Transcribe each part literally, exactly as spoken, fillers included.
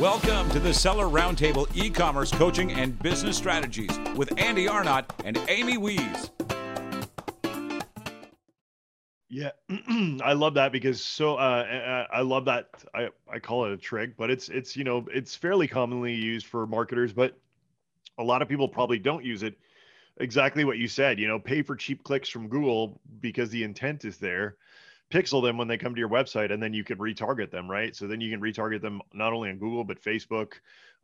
Welcome to the Seller Roundtable e-commerce coaching and business strategies with Andy Arnott and Amy Wees. Yeah, I love that because so uh, I love that. I, I call it a trick, but it's it's, you know, it's fairly commonly used for marketers, but a lot of people probably don't use it. Exactly what you said, you know, pay for cheap clicks from Google because the intent is there. Pixel them when they come to your website, and then you can retarget them, right? So then you can retarget them not only on Google, but Facebook,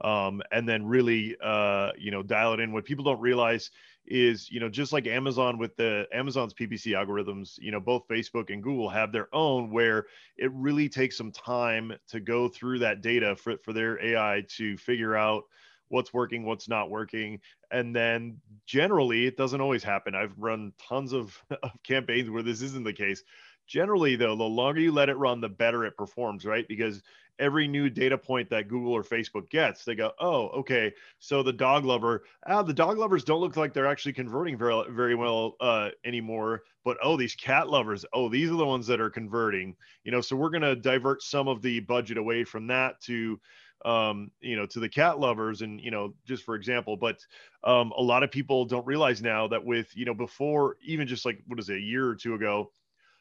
um, and then really, uh, you know, dial it in. What people don't realize is, you know, just like Amazon with the Amazon's P P C algorithms, you know, both Facebook and Google have their own, where it really takes some time to go through that data for, for their A I to figure out what's working, what's not working. And then generally, it doesn't always happen. I've run tons of, of campaigns where this isn't the case. Generally, though, the longer you let it run, the better it performs, right? Because every new data point that Google or Facebook gets, they go, oh, okay, so the dog lover, ah, the dog lovers don't look like they're actually converting very, very well uh, anymore. But, oh, these cat lovers, oh, these are the ones that are converting. You know, so we're going to divert some of the budget away from that to, um, you know, to the cat lovers and, you know, just for example. But um, a lot of people don't realize now that with, you know, before even just like, what is it, a year or two ago,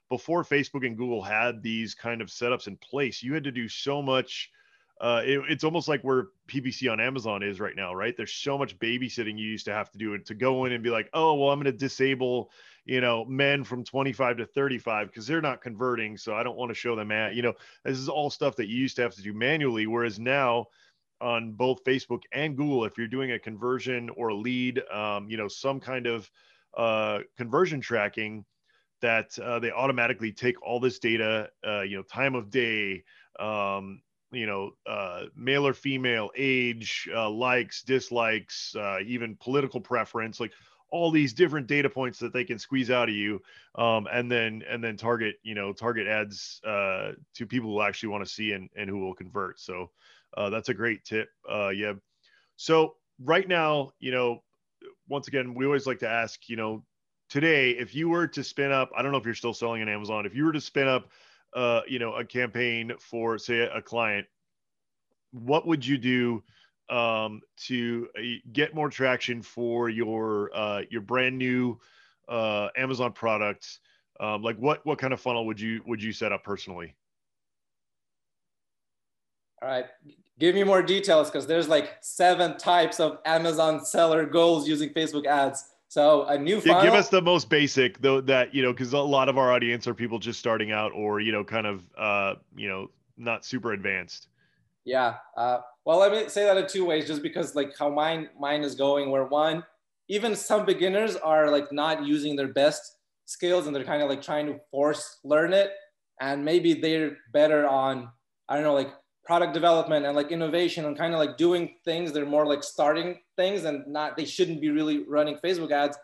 before Facebook and Google had these kind of setups in place, you had to do so much. Uh, it, it's almost like where P P C on Amazon is right now, right? There's so much babysitting you used to have to do to go in and be like, oh, well, I'm going to disable, you know, men from twenty-five to thirty-five because they're not converting. So I don't want to show them at, you know, this is all stuff that you used to have to do manually. Whereas now on both Facebook and Google, if you're doing a conversion or a lead, um, you know, some kind of uh, conversion tracking, that uh, they automatically take all this data, uh, you know, time of day, um, you know, uh, male or female, age, uh, likes, dislikes, uh, even political preference, like all these different data points that they can squeeze out of you, um, and then and then target, you know, target ads uh, to people who actually want to see and, and who will convert. So uh, that's a great tip, uh, yeah. So right now, you know, once again, we always like to ask, you know, today, if you were to spin up, I don't know if you're still selling on Amazon, if you were to spin up, uh, you know, a campaign for, say, a client, what would you do um, to get more traction for your uh, your brand new uh, Amazon products? Um, like, what what kind of funnel would you would you set up personally? All right, give me more details because there's like seven types of Amazon seller goals using Facebook ads. So a new funnel. Yeah, give us the most basic though that, you know, because a lot of our audience are people just starting out or, you know, kind of, uh, you know, not super advanced. Yeah. Uh, well, let me say that in two ways, just because like how mine, mine is going where one, even some beginners are like not using their best skills and they're kind of like trying to force learn it. And maybe they're better on, I don't know, like product development and like innovation and kind of like doing things. They're more like starting things and not, they shouldn't be really running Facebook ads.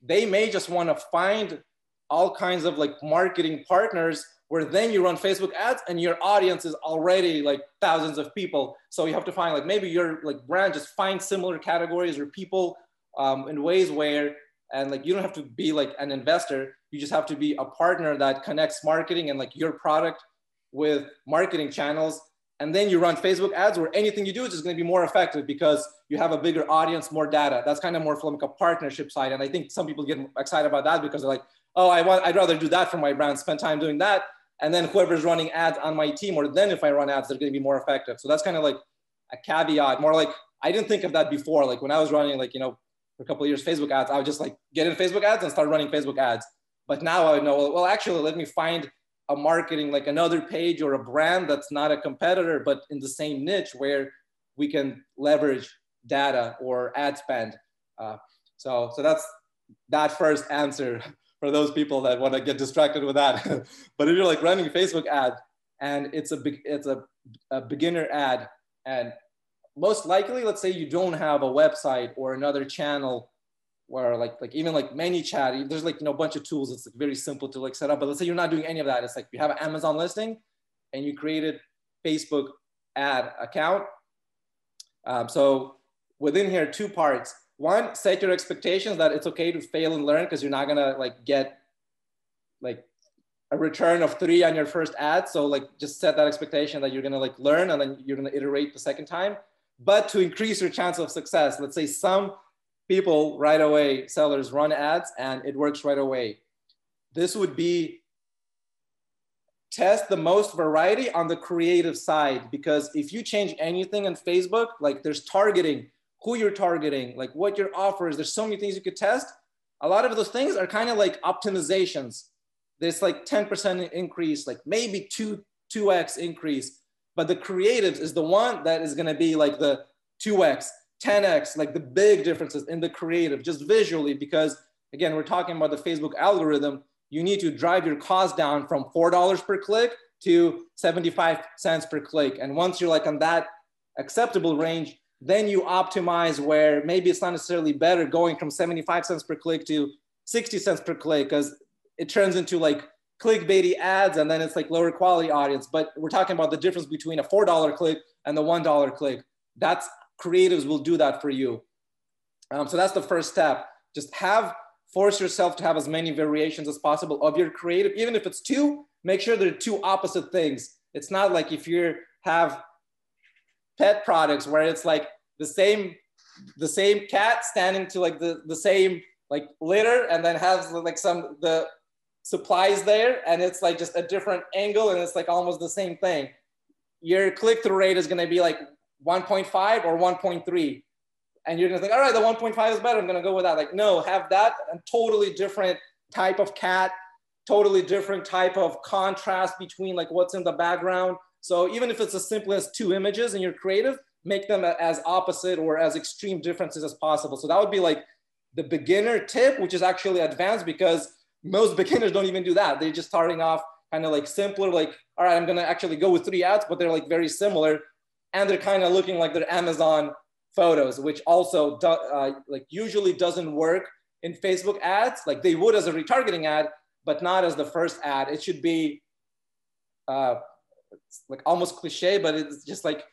They may just want to find all kinds of like marketing partners where then you run Facebook ads and your audience is already like thousands of people. So you have to find like, maybe your like brand just find similar categories or people um, in ways where, and like, you don't have to be like an investor. You just have to be a partner that connects marketing and like your product with marketing channels. And then you run Facebook ads where anything you do is just going to be more effective because you have a bigger audience, more data. That's kind of more from like a partnership side. And I think some people get excited about that because they're like, oh, I want, I'd rather do that for my brand, spend time doing that. And then whoever's running ads on my team, or then if I run ads, they're going to be more effective. So that's kind of like a caveat, more like, I didn't think of that before. Like when I was running, like, you know, for a couple of years, Facebook ads, I would just like get in Facebook ads and start running Facebook ads. But now I know, well, actually let me find a marketing, like another page or a brand that's not a competitor, but in the same niche where we can leverage data or ad spend. Uh, so, so that's that first answer for those people that want to get distracted with that. But if you're like running a Facebook ad and it's a big, it's a, a beginner ad, and most likely, let's say you don't have a website or another channel where like, like even like ManyChat, there's like, you know, a bunch of tools. It's like very simple to like set up, but let's say you're not doing any of that. It's like you have an Amazon listing and you created Facebook ad account. Um, so within here, two parts. One, set your expectations that it's okay to fail and learn because you're not gonna like get like a return of three on your first ad. So like just set that expectation that you're gonna like learn and then you're gonna iterate the second time. But to increase your chance of success, let's say some people right away, sellers run ads and it works right away. This would be test the most variety on the creative side, because if you change anything on Facebook, like there's targeting, who you're targeting, like what your offer is, there's so many things you could test. A lot of those things are kind of like optimizations. There's like ten percent increase, like maybe two, 2x increase, but the creatives is the one that is gonna be like the two x, ten x, like the big differences in the creative, just visually, because again, we're talking about the Facebook algorithm. You need to drive your cost down from four dollars per click to seventy-five cents per click. And once you're like on that acceptable range, then you optimize where maybe it's not necessarily better going from seventy-five cents per click to sixty cents per click, because it turns into like clickbaity ads and then it's like lower quality audience. But we're talking about the difference between a four dollar click and the one dollar click. That's, creatives will do that for you. Um, so that's the first step. Just have, force yourself to have as many variations as possible of your creative. Even if it's two, make sure they're two opposite things. It's not like if you have pet products where it's like the same, the same cat standing to like the, the same like litter and then has like some, the supplies there. And it's like just a different angle and it's like almost the same thing. Your click-through rate is gonna be like one point five or one point three. And you're gonna think, all right, the one point five is better, I'm gonna go with that. Like, no, have that and totally different type of cat, totally different type of contrast between like what's in the background. So even if it's as simple as two images and you're creative, make them as opposite or as extreme differences as possible. So that would be like the beginner tip, which is actually advanced because most beginners don't even do that. They're just starting off kind of like simpler, like, all right, I'm gonna actually go with three ads, but they're like very similar. And they're kind of looking like they're Amazon photos, which also do, uh, like usually doesn't work in Facebook ads. Like they would as a retargeting ad, but not as the first ad. It should be uh, like almost cliche, but it's just like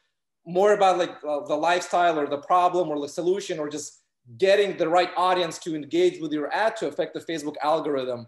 more about like uh, the lifestyle or the problem or the solution or just getting the right audience to engage with your ad to affect the Facebook algorithm.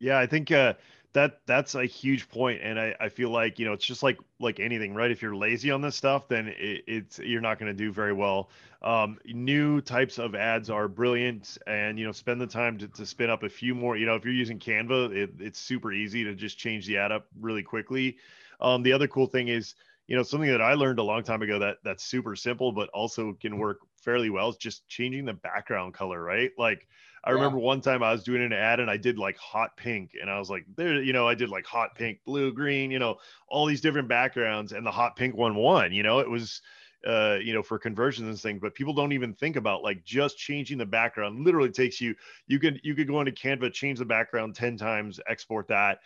Yeah, I think uh, that that's a huge point. And I, I feel like, you know, it's just like like anything, right? If you're lazy on this stuff, then it, it's you're not going to do very well. Um, new types of ads are brilliant. And, you know, spend the time to, to spin up a few more. You know, if you're using Canva, it, it's super easy to just change the ad up really quickly. Um, the other cool thing is, you know, something that I learned a long time ago that that's super simple, but also can work fairly well is just changing the background color, right? Like I yeah. remember one time I was doing an ad and I did like hot pink and I was like, there, you know, I did like hot pink, blue, green, you know, all these different backgrounds and the hot pink one won, you know, it was, uh, you know, for conversions and things, but people don't even think about like just changing the background literally takes you, you can, you could go into Canva, change the background ten times, export that.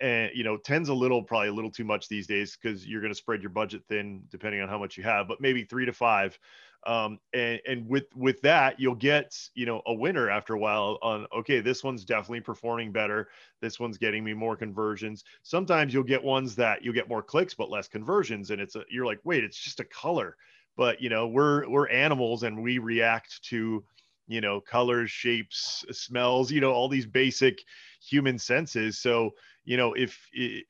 And, you know, ten's a little, probably a little too much these days because you're going to spread your budget thin depending on how much you have, but maybe three to five. Um, and, and with, with that, you'll get, you know, a winner after a while on, okay, this one's definitely performing better. This one's getting me more conversions. Sometimes you'll get ones that you'll get more clicks, but less conversions. And it's, a, you're like, wait, it's just a color, but you know, we're, we're animals and we react to, you know, colors, shapes, smells, you know, all these basic human senses. So, you know, if it,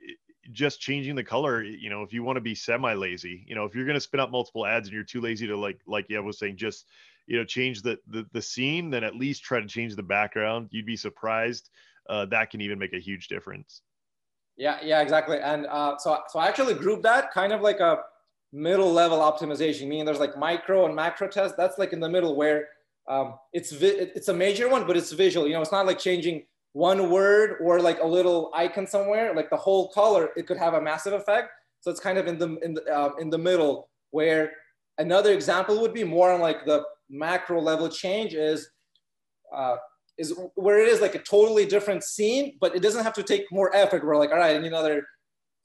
just changing the color, you know, if you want to be semi-lazy, you know, if you're going to spin up multiple ads and you're too lazy to like, like Yev was saying, just, you know, change the, the, the scene, then at least try to change the background. You'd be surprised. Uh, that can even make a huge difference. Yeah, yeah, exactly. And uh, so, so I actually grouped that kind of like a middle level optimization, meaning there's like micro and macro tests. That's like in the middle where um, it's, it's a major one, but it's visual, you know, it's not like changing one word or like a little icon somewhere, like the whole color, it could have a massive effect. So it's kind of in the in the, uh, in the middle, where another example would be more on like the macro level change is, uh, is where it is like a totally different scene, but it doesn't have to take more effort. We're like, all right, I need another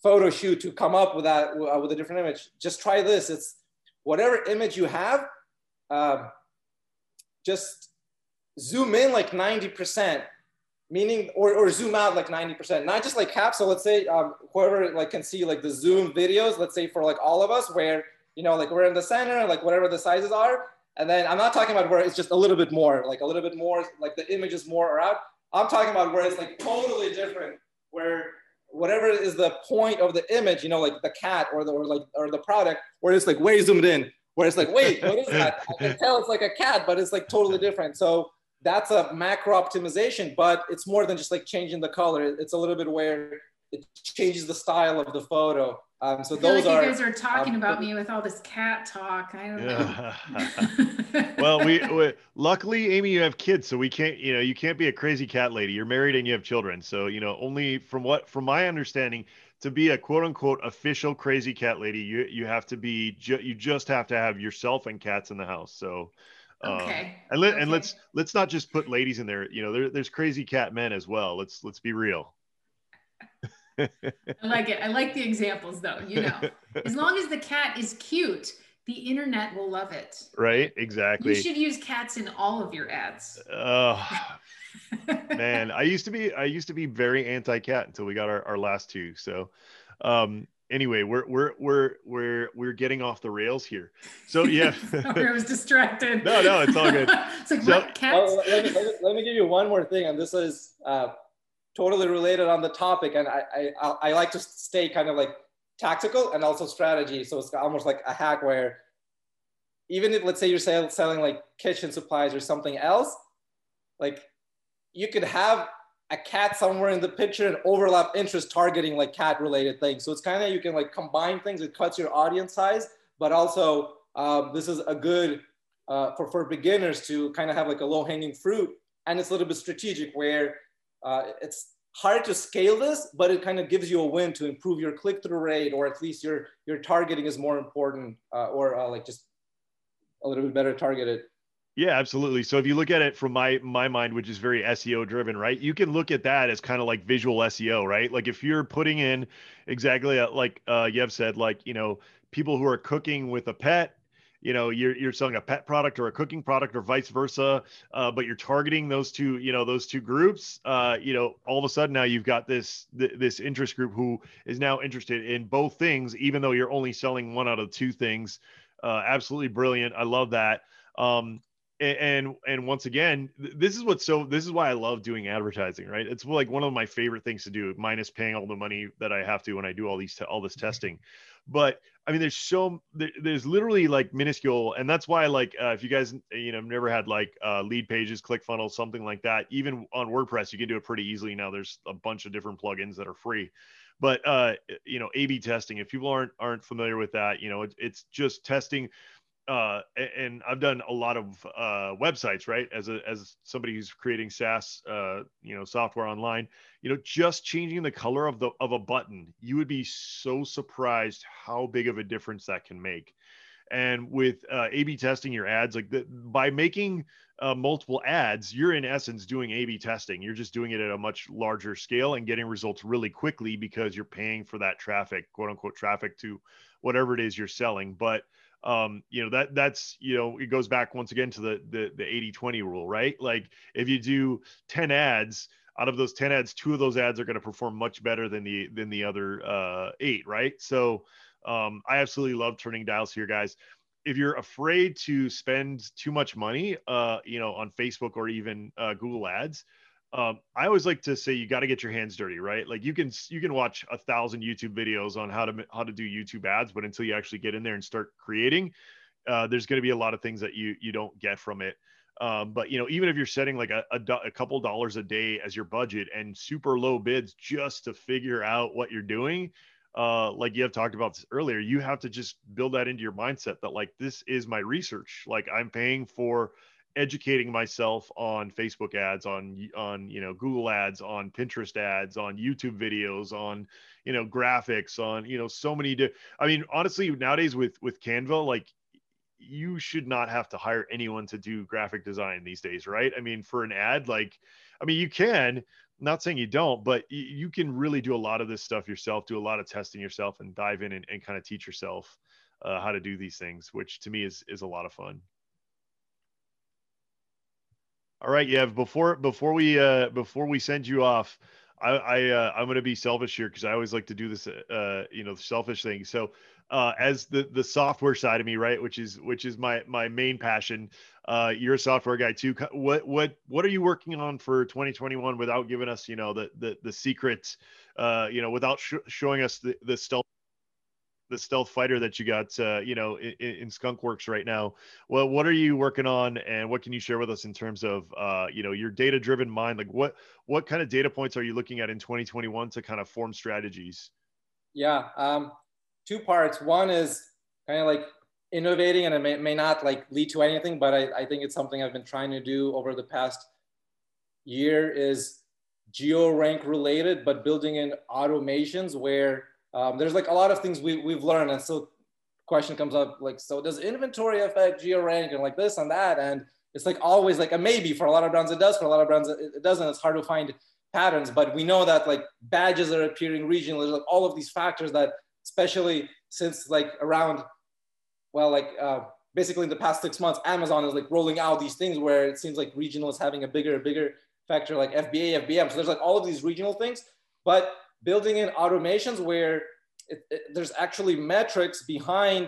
photo shoot to come up with that, uh, with a different image. Just try this. It's whatever image you have, uh, just zoom in like ninety percent. Meaning, or, or zoom out like ninety percent, not just like half. So let's say um, whoever like can see like the Zoom videos, let's say for like all of us where, you know, like we're in the center, like whatever the sizes are. And then I'm not talking about where it's just a little bit more, like a little bit more, like the image is more out. I'm talking about where it's like totally different. where whatever is the point of the image, you know, like the cat or the or like or the product, where it's like way zoomed in, where it's like, wait, what is that? I can tell it's like a cat, but it's like totally different. So that's a macro optimization, but it's more than just like changing the color. It's a little bit where it changes the style of the photo. Um, so I feel those like you are, guys are talking um, about me with all this cat talk. I don't yeah. know. Well, we, we luckily, Amy, you have kids, so we can't. You know, you can't be a crazy cat lady. You're married and you have children, so you know. Only from what, from my understanding, to be a quote unquote official crazy cat lady, you you have to be. Ju you just have to have yourself and cats in the house. So, um, okay. And let okay. and let's let's not just put ladies in there. You know, there, there's crazy cat men as well. Let's let's be real. I like it. I like the examples though, you know, as long as the cat is cute, the internet will love it. Right. Exactly. You should use cats in all of your ads. Oh, man. I used to be, I used to be very anti-cat until we got our, our last two. So, um, anyway, we're, we're, we're, we're, we're getting off the rails here. So yeah. Sorry, I was distracted. No, no, it's all good. It's like, so, what, cats? Well, let me, let me, let me give you one more thing. And this is, uh, totally related on the topic, and I, I I like to stay kind of like tactical and also strategy. So it's almost like a hack where, even if let's say you're sell, selling like kitchen supplies or something else, like you could have a cat somewhere in the picture and overlap interest targeting like cat related things. So it's kind of, you can like combine things. It cuts your audience size, but also um, this is a good uh, for for beginners to kind of have like a low hanging fruit, and it's a little bit strategic where. Uh, it's hard to scale this, but it kind of gives you a win to improve your click-through rate, or at least your your targeting is more important, uh, or uh, like just a little bit better targeted. Yeah, absolutely. So if you look at it from my my mind, which is very S E O driven, right? You can look at that as kind of like visual S E O, right? Like if you're putting in exactly like uh, Yev said, like, you know, people who are cooking with a pet. You know, you're, you're selling a pet product or a cooking product or vice versa, uh, but you're targeting those two, you know, those two groups, uh, you know, all of a sudden now you've got this, th this interest group who is now interested in both things, even though you're only selling one out of two things. Uh, absolutely brilliant. I love that. Um, and, and once again, this is what's so, this is why I love doing advertising, right? It's like one of my favorite things to do, minus paying all the money that I have to when I do all these, all this testing. But I mean, there's so, there's literally like minuscule. And that's why, like, uh, if you guys, you know, never had like uh, lead pages, ClickFunnels, something like that, even on WordPress, you can do it pretty easily. Now there's a bunch of different plugins that are free, but uh, you know, A B testing, if people aren't, aren't familiar with that, you know, it, it's just testing. Uh, and I've done a lot of uh, websites, right? As a, as somebody who's creating SaaS, uh, you know, software online, you know, just changing the color of the of a button, you would be so surprised how big of a difference that can make. And with uh, A B testing your ads, like the, by making uh, multiple ads, you're in essence doing A B testing. You're just doing it at a much larger scale and getting results really quickly because you're paying for that traffic, quote unquote, traffic to whatever it is you're selling, but. Um, you know, that that's, you know, it goes back once again to the, the, the eighty twenty rule, right? Like if you do ten ads, out of those ten ads, two of those ads are going to perform much better than the, than the other, uh, eight. Right. So, um, I absolutely love turning dials here, guys. If you're afraid to spend too much money, uh, you know, on Facebook or even, uh, Google ads, um, I always like to say, you got to get your hands dirty, right? Like you can, you can watch a thousand YouTube videos on how to, how to do YouTube ads, but until you actually get in there and start creating, uh, there's going to be a lot of things that you, you don't get from it. Um, but you know, even if you're setting like a, a, do a couple dollars a day as your budget and super low bids, just to figure out what you're doing, uh, like you have talked about this earlier, you have to just build that into your mindset that like, this is my research. Like I'm paying for educating myself on Facebook ads, on, on, you know, Google ads, on Pinterest ads, on YouTube videos, on, you know, graphics, on, you know, so many, I mean, honestly, nowadays with, with Canva, like you should not have to hire anyone to do graphic design these days. Right. I mean, for an ad, like, I mean, you can, not saying you don't, but you can really do a lot of this stuff yourself, do a lot of testing yourself and dive in and, and kind of teach yourself uh, how to do these things, which to me is, is a lot of fun. All right, Yev. Before before we uh, before we send you off, I, I uh, I'm gonna be selfish here because I always like to do this, uh, you know, selfish thing. So uh, as the the software side of me, right? Which is which is my my main passion. Uh, you're a software guy too. What what what are you working on for twenty twenty-one? Without giving us, you know, the the the secret, uh, you know, without sh showing us the the stealth. the stealth fighter that you got, uh, you know, in, in Skunkworks right now. Well, what are you working on, and what can you share with us in terms of, uh, you know, your data-driven mind? Like, what what kind of data points are you looking at in twenty twenty-one to kind of form strategies? Yeah, um, two parts. One is kind of like innovating, and it may, may not like lead to anything, but I, I think it's something I've been trying to do over the past year is geo-rank related, but building in automations where Um, there's like a lot of things we, we've learned. And so question comes up like, so does inventory affect geo-rank and like this and that? And it's like always like a maybe. For a lot of brands it does, for a lot of brands it doesn't. It's hard to find patterns, but we know that like badges are appearing regionally. There's like all of these factors that, especially since like around, well, like uh, basically in the past six months, Amazon is like rolling out these things where it seems like regional is having a bigger, bigger factor, like F B A, F B M. So there's like all of these regional things, but building in automations where it, it, there's actually metrics behind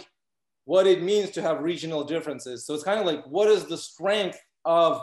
what it means to have regional differences. So it's kind of like, what is the strength of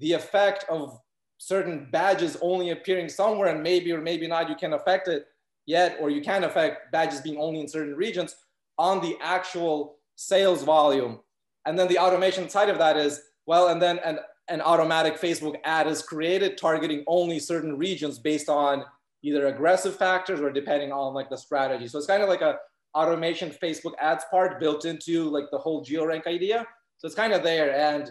the effect of certain badges only appearing somewhere, and maybe or maybe not you can affect it yet, or you can affect badges being only in certain regions on the actual sales volume. And then the automation side of that is, well, and then an, an automatic Facebook ad is created targeting only certain regions based on either aggressive factors or depending on like the strategy. So it's kind of like a automation Facebook ads part built into like the whole geo-rank idea. So it's kind of there. And,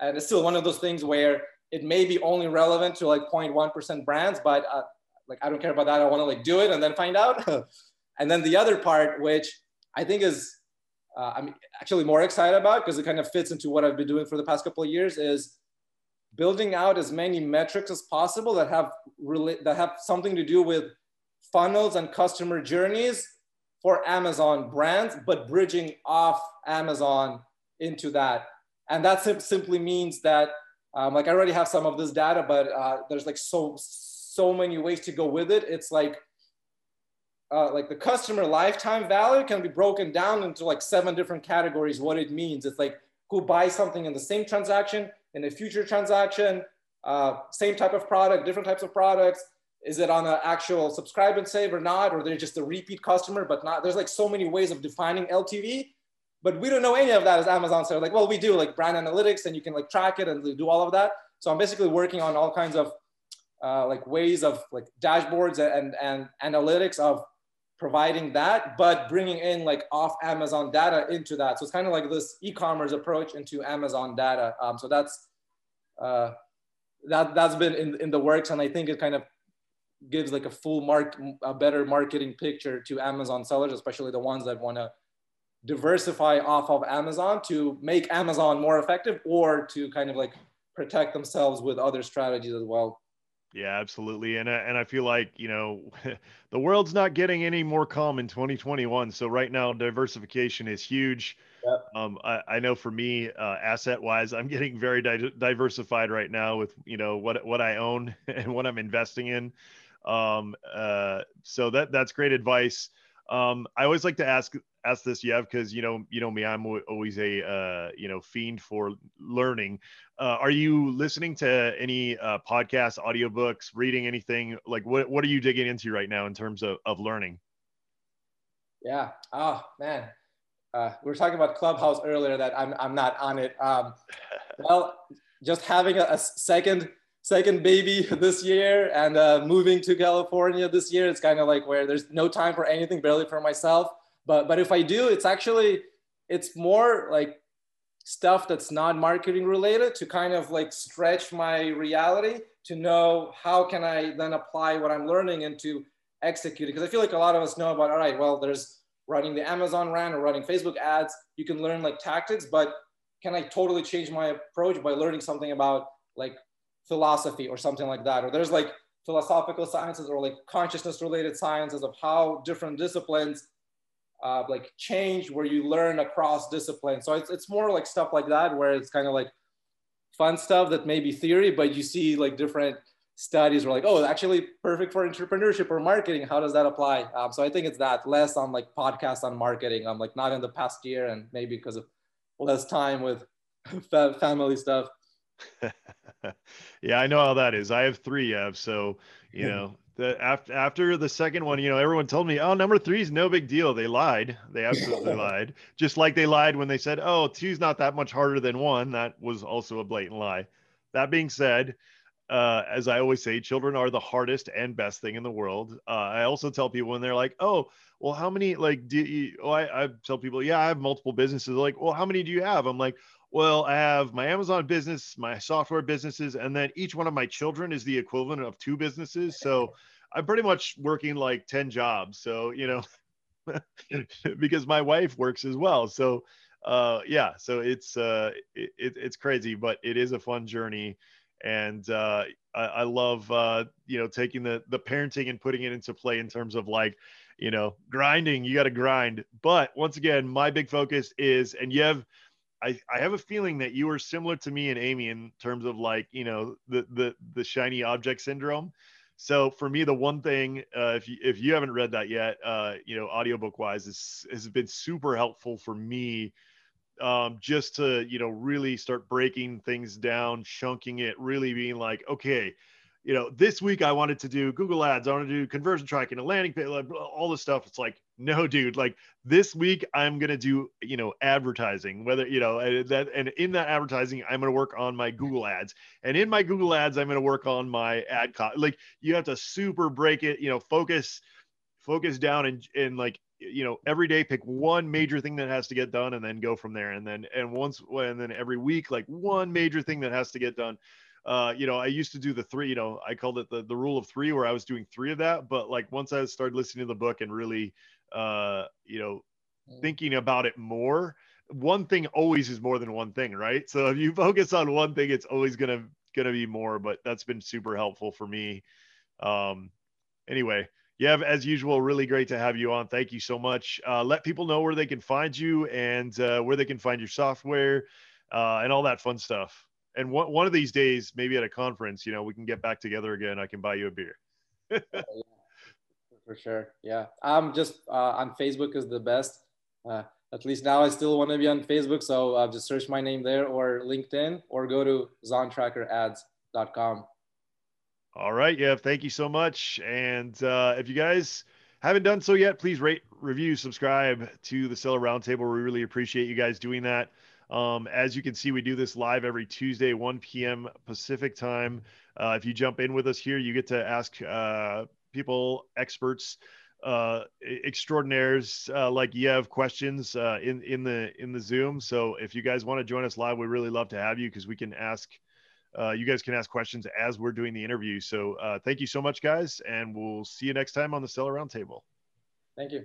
and it's still one of those things where it may be only relevant to like zero point one percent brands, but uh, like, I don't care about that. I want to like do it and then find out. And then the other part, which I think is, uh, I'm actually more excited about because it kind of fits into what I've been doing for the past couple of years, is building out as many metrics as possible that have that have something to do with funnels and customer journeys for Amazon brands, but bridging off Amazon into that. And that sim simply means that, um, like I already have some of this data, but uh, there's like so, so many ways to go with it. It's like, uh, like the customer lifetime value can be broken down into like seven different categories, what it means. It's like who buys something in the same transaction, in a future transaction, uh, same type of product, different types of products. Is it on an actual subscribe and save or not? Or they're just a repeat customer, but not, there's like so many ways of defining L T V, but we don't know any of that as Amazon. So like, well, we do like brand analytics and you can like track it and do all of that. So I'm basically working on all kinds of uh, like ways of like dashboards and, and analytics of providing that, but bringing in like off Amazon data into that. So it's kind of like this e-commerce approach into Amazon data. Um, so that's, uh, that, that's been in, in the works. And I think it kind of gives like a full mark, a better marketing picture to Amazon sellers, especially the ones that want to diversify off of Amazon to make Amazon more effective or to kind of like protect themselves with other strategies as well. Yeah, absolutely. And, uh, and I feel like, you know, the world's not getting any more calm in twenty twenty-one. So right now, diversification is huge. Yep. Um, I, I know for me, uh, asset wise, I'm getting very di diversified right now with, you know, what, what I own and what I'm investing in. Um, uh, so that, that's great advice. Um, I always like to ask, ask this, Yev, because, you know, you know me, I'm always a, uh, you know, fiend for learning. Uh, are you listening to any uh, podcasts, audiobooks, reading anything? Like, what, what are you digging into right now in terms of, of learning? Yeah. Oh, man. Uh, we were talking about Clubhouse earlier that I'm, I'm not on it. Um, well, just having a, a second, second baby this year and uh, moving to California this year, it's kind of like where there's no time for anything, barely for myself. But, but if I do, it's actually, it's more like stuff that's not marketing related to kind of like stretch my reality to know how can I then apply what I'm learning and to execute it. Because I feel like a lot of us know about, all right, well, there's running the Amazon run or running Facebook ads. You can learn like tactics, but can I totally change my approach by learning something about like philosophy or something like that? Or there's like philosophical sciences or like consciousness related sciences of how different disciplines Uh, like change, where you learn across discipline. So it's, it's more like stuff like that, where it's kind of like fun stuff that may be theory, but you see like different studies were like, oh, actually perfect for entrepreneurship or marketing. How does that apply? Um, so I think it's that less on like podcasts on marketing. I'm like not in the past year, and maybe because of less time with family stuff. Yeah, I know how that is. I have three, Yev. So, you know, the, after, after the second one, you know, everyone told me, oh, number three is no big deal. They lied. They absolutely lied. Just like they lied when they said, oh, two's not that much harder than one. That was also a blatant lie. That being said, uh, as I always say, children are the hardest and best thing in the world. Uh, I also tell people when they're like, oh, well, how many, like, do you, oh, I, I tell people, yeah, I have multiple businesses. They're like, well, how many do you have? I'm like, well, I have my Amazon business, my software businesses, and then each one of my children is the equivalent of two businesses. So I'm pretty much working like ten jobs. So, you know, because my wife works as well. So, uh, yeah, so it's, uh, it, it's crazy, but it is a fun journey. And, uh, I, I love, uh, you know, taking the, the parenting and putting it into play in terms of like, you know, grinding, you got to grind. But once again, my big focus is, and Yev, I, I have a feeling that you are similar to me and Amy in terms of like, you know, the, the, the shiny object syndrome. So for me, the one thing, uh, if you, if you haven't read that yet, uh, you know, audiobook wise is, has been super helpful for me, um, just to, you know, really start breaking things down, chunking it, really being like, okay, you know, this week I wanted to do Google ads. I want to do conversion tracking, a landing page, all this stuff. It's like, no, dude, like this week I'm going to do, you know, advertising, whether, you know, that, and in that advertising, I'm going to work on my Google ads, and in my Google ads, I'm going to work on my ad. Co like you have to super break it, you know, focus, focus down and, and like, you know, every day pick one major thing that has to get done and then go from there. And then, and once, and then every week, like one major thing that has to get done. Uh, you know, I used to do the three, you know, I called it the, the rule of three, where I was doing three of that. But like once I started listening to the book and really, uh, you know, thinking about it more, one thing always is more than one thing, right? So if you focus on one thing, it's always gonna gonna be more. But that's been super helpful for me. Um, anyway, Yev, as usual, really great to have you on. Thank you so much. Uh, let people know where they can find you and uh, where they can find your software uh, and all that fun stuff. And one, one of these days, maybe at a conference, you know, we can get back together again. I can buy you a beer. uh, yeah, for sure. Yeah. I'm just uh, on Facebook is the best. Uh, at least now I still want to be on Facebook. So uh, just search my name there or LinkedIn or go to zon tracker ads dot com. All right. Yeah. Thank you so much. And uh, if you guys haven't done so yet, please rate, review, subscribe to the Seller Roundtable. We really appreciate you guys doing that. Um, as you can see, we do this live every Tuesday, one P M Pacific time. Uh, if you jump in with us here, you get to ask uh, people, experts, uh, extraordinaires uh, like Yev questions uh, in in the in the Zoom. So if you guys want to join us live, we really love to have you because we can ask. Uh, you guys can ask questions as we're doing the interview. So uh, thank you so much, guys, and we'll see you next time on the Seller Roundtable. Thank you.